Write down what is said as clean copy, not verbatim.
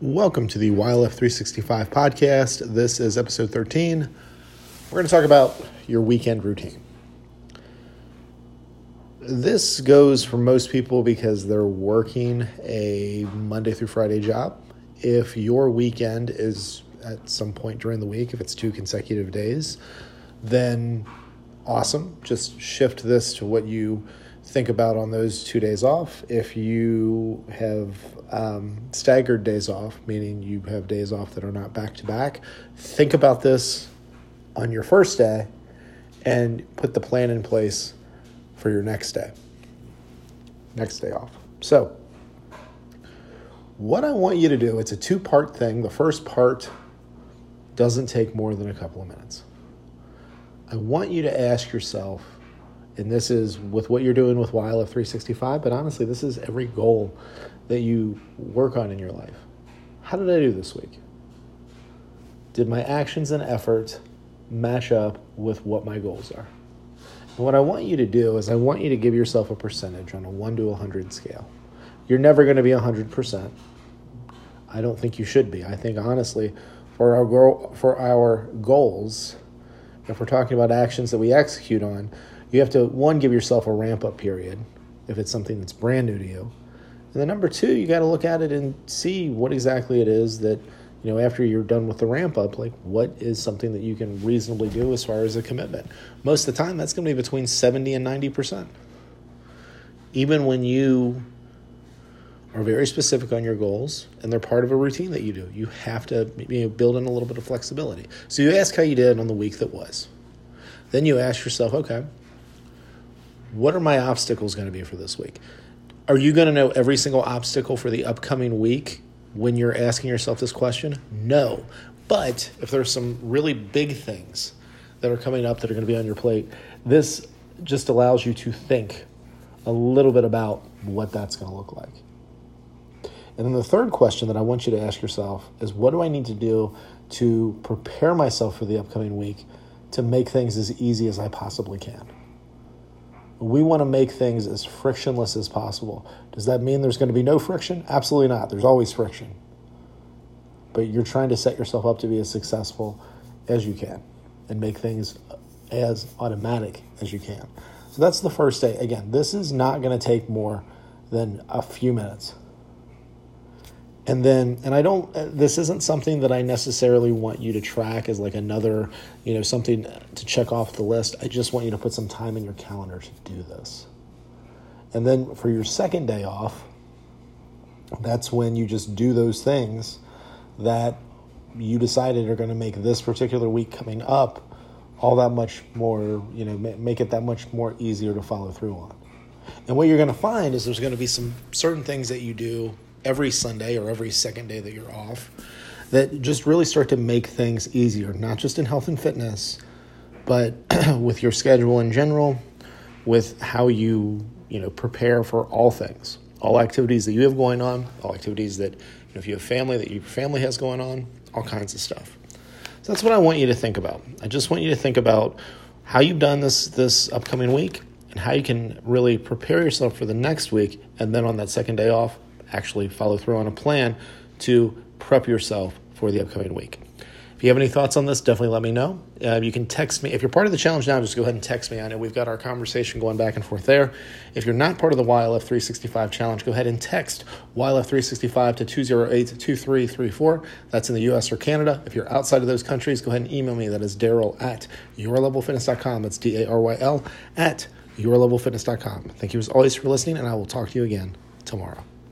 Welcome to the YLF 365 podcast. This is episode 13. We're going to talk about your weekend routine. This goes for most people because they're working a Monday through Friday job. If your weekend is at some point during the week, if it's 2 consecutive days, then awesome. Just shift this to what you think about on those 2 days off. If you have staggered days off, meaning you have days off that are not back to back, think about this on your first day and put the plan in place for your next day off. So what I want you to do, it's a two-part thing. The first part doesn't take more than a couple of minutes. I want you to ask yourself, and this is with what you're doing with YLF 365, but honestly, this is every goal that you work on in your life. How did I do this week? Did my actions and effort match up with what my goals are? And what I want you to do is I want you to give yourself a percentage on a 1 to 100 scale. You're never going to be 100%. I don't think you should be. I think, honestly, for our goals, if we're talking about actions that we execute on, you have to, one, give yourself a ramp-up period if it's something that's brand new to you. And then number two, you got to look at it and see what exactly it is that, you know, after you're done with the ramp-up, like what is something that you can reasonably do as far as a commitment. Most of the time, that's going to be between 70 and 90%. Even when you are very specific on your goals and they're part of a routine that you do, you have to build in a little bit of flexibility. So you ask how you did on the week that was. Then you ask yourself, okay, what are my obstacles going to be for this week? Are you going to know every single obstacle for the upcoming week when you're asking yourself this question? No. But if there's some really big things that are coming up that are going to be on your plate, this just allows you to think a little bit about what that's going to look like. And then the third question that I want you to ask yourself is, what do I need to do to prepare myself for the upcoming week to make things as easy as I possibly can? We want to make things as frictionless as possible. Does that mean there's going to be no friction? Absolutely not. There's always friction. But you're trying to set yourself up to be as successful as you can and make things as automatic as you can. So that's the first day. Again, this is not going to take more than a few minutes. And then, this isn't something that I necessarily want you to track as like another, something to check off the list. I just want you to put some time in your calendar to do this. And then for your second day off, that's when you just do those things that you decided are going to make this particular week coming up all that much more, make it that much more easier to follow through on. And what you're going to find is there's going to be some certain things that you do every Sunday or every second day that you're off that just really start to make things easier, not just in health and fitness, but with your schedule in general, with how you, prepare for all things, all activities that you have going on, all activities that, if you have family, that your family has going on, all kinds of stuff. So that's what I want you to think about. I just want you to think about how you've done this upcoming week and how you can really prepare yourself for the next week. And then on that second day off, actually follow through on a plan to prep yourself for the upcoming week. If you have any thoughts on this, definitely let me know. You can text me. If you're part of the challenge now, just go ahead and text me. I know we've got our conversation going back and forth there. If you're not part of the YLF 365 challenge, go ahead and text YLF 365 to 208-2334. That's in the U.S. or Canada. If you're outside of those countries, go ahead and email me. That is daryl@yourlevelfitness.com. That's DARYL@yourlevelfitness.com. Thank you as always for listening, and I will talk to you again tomorrow.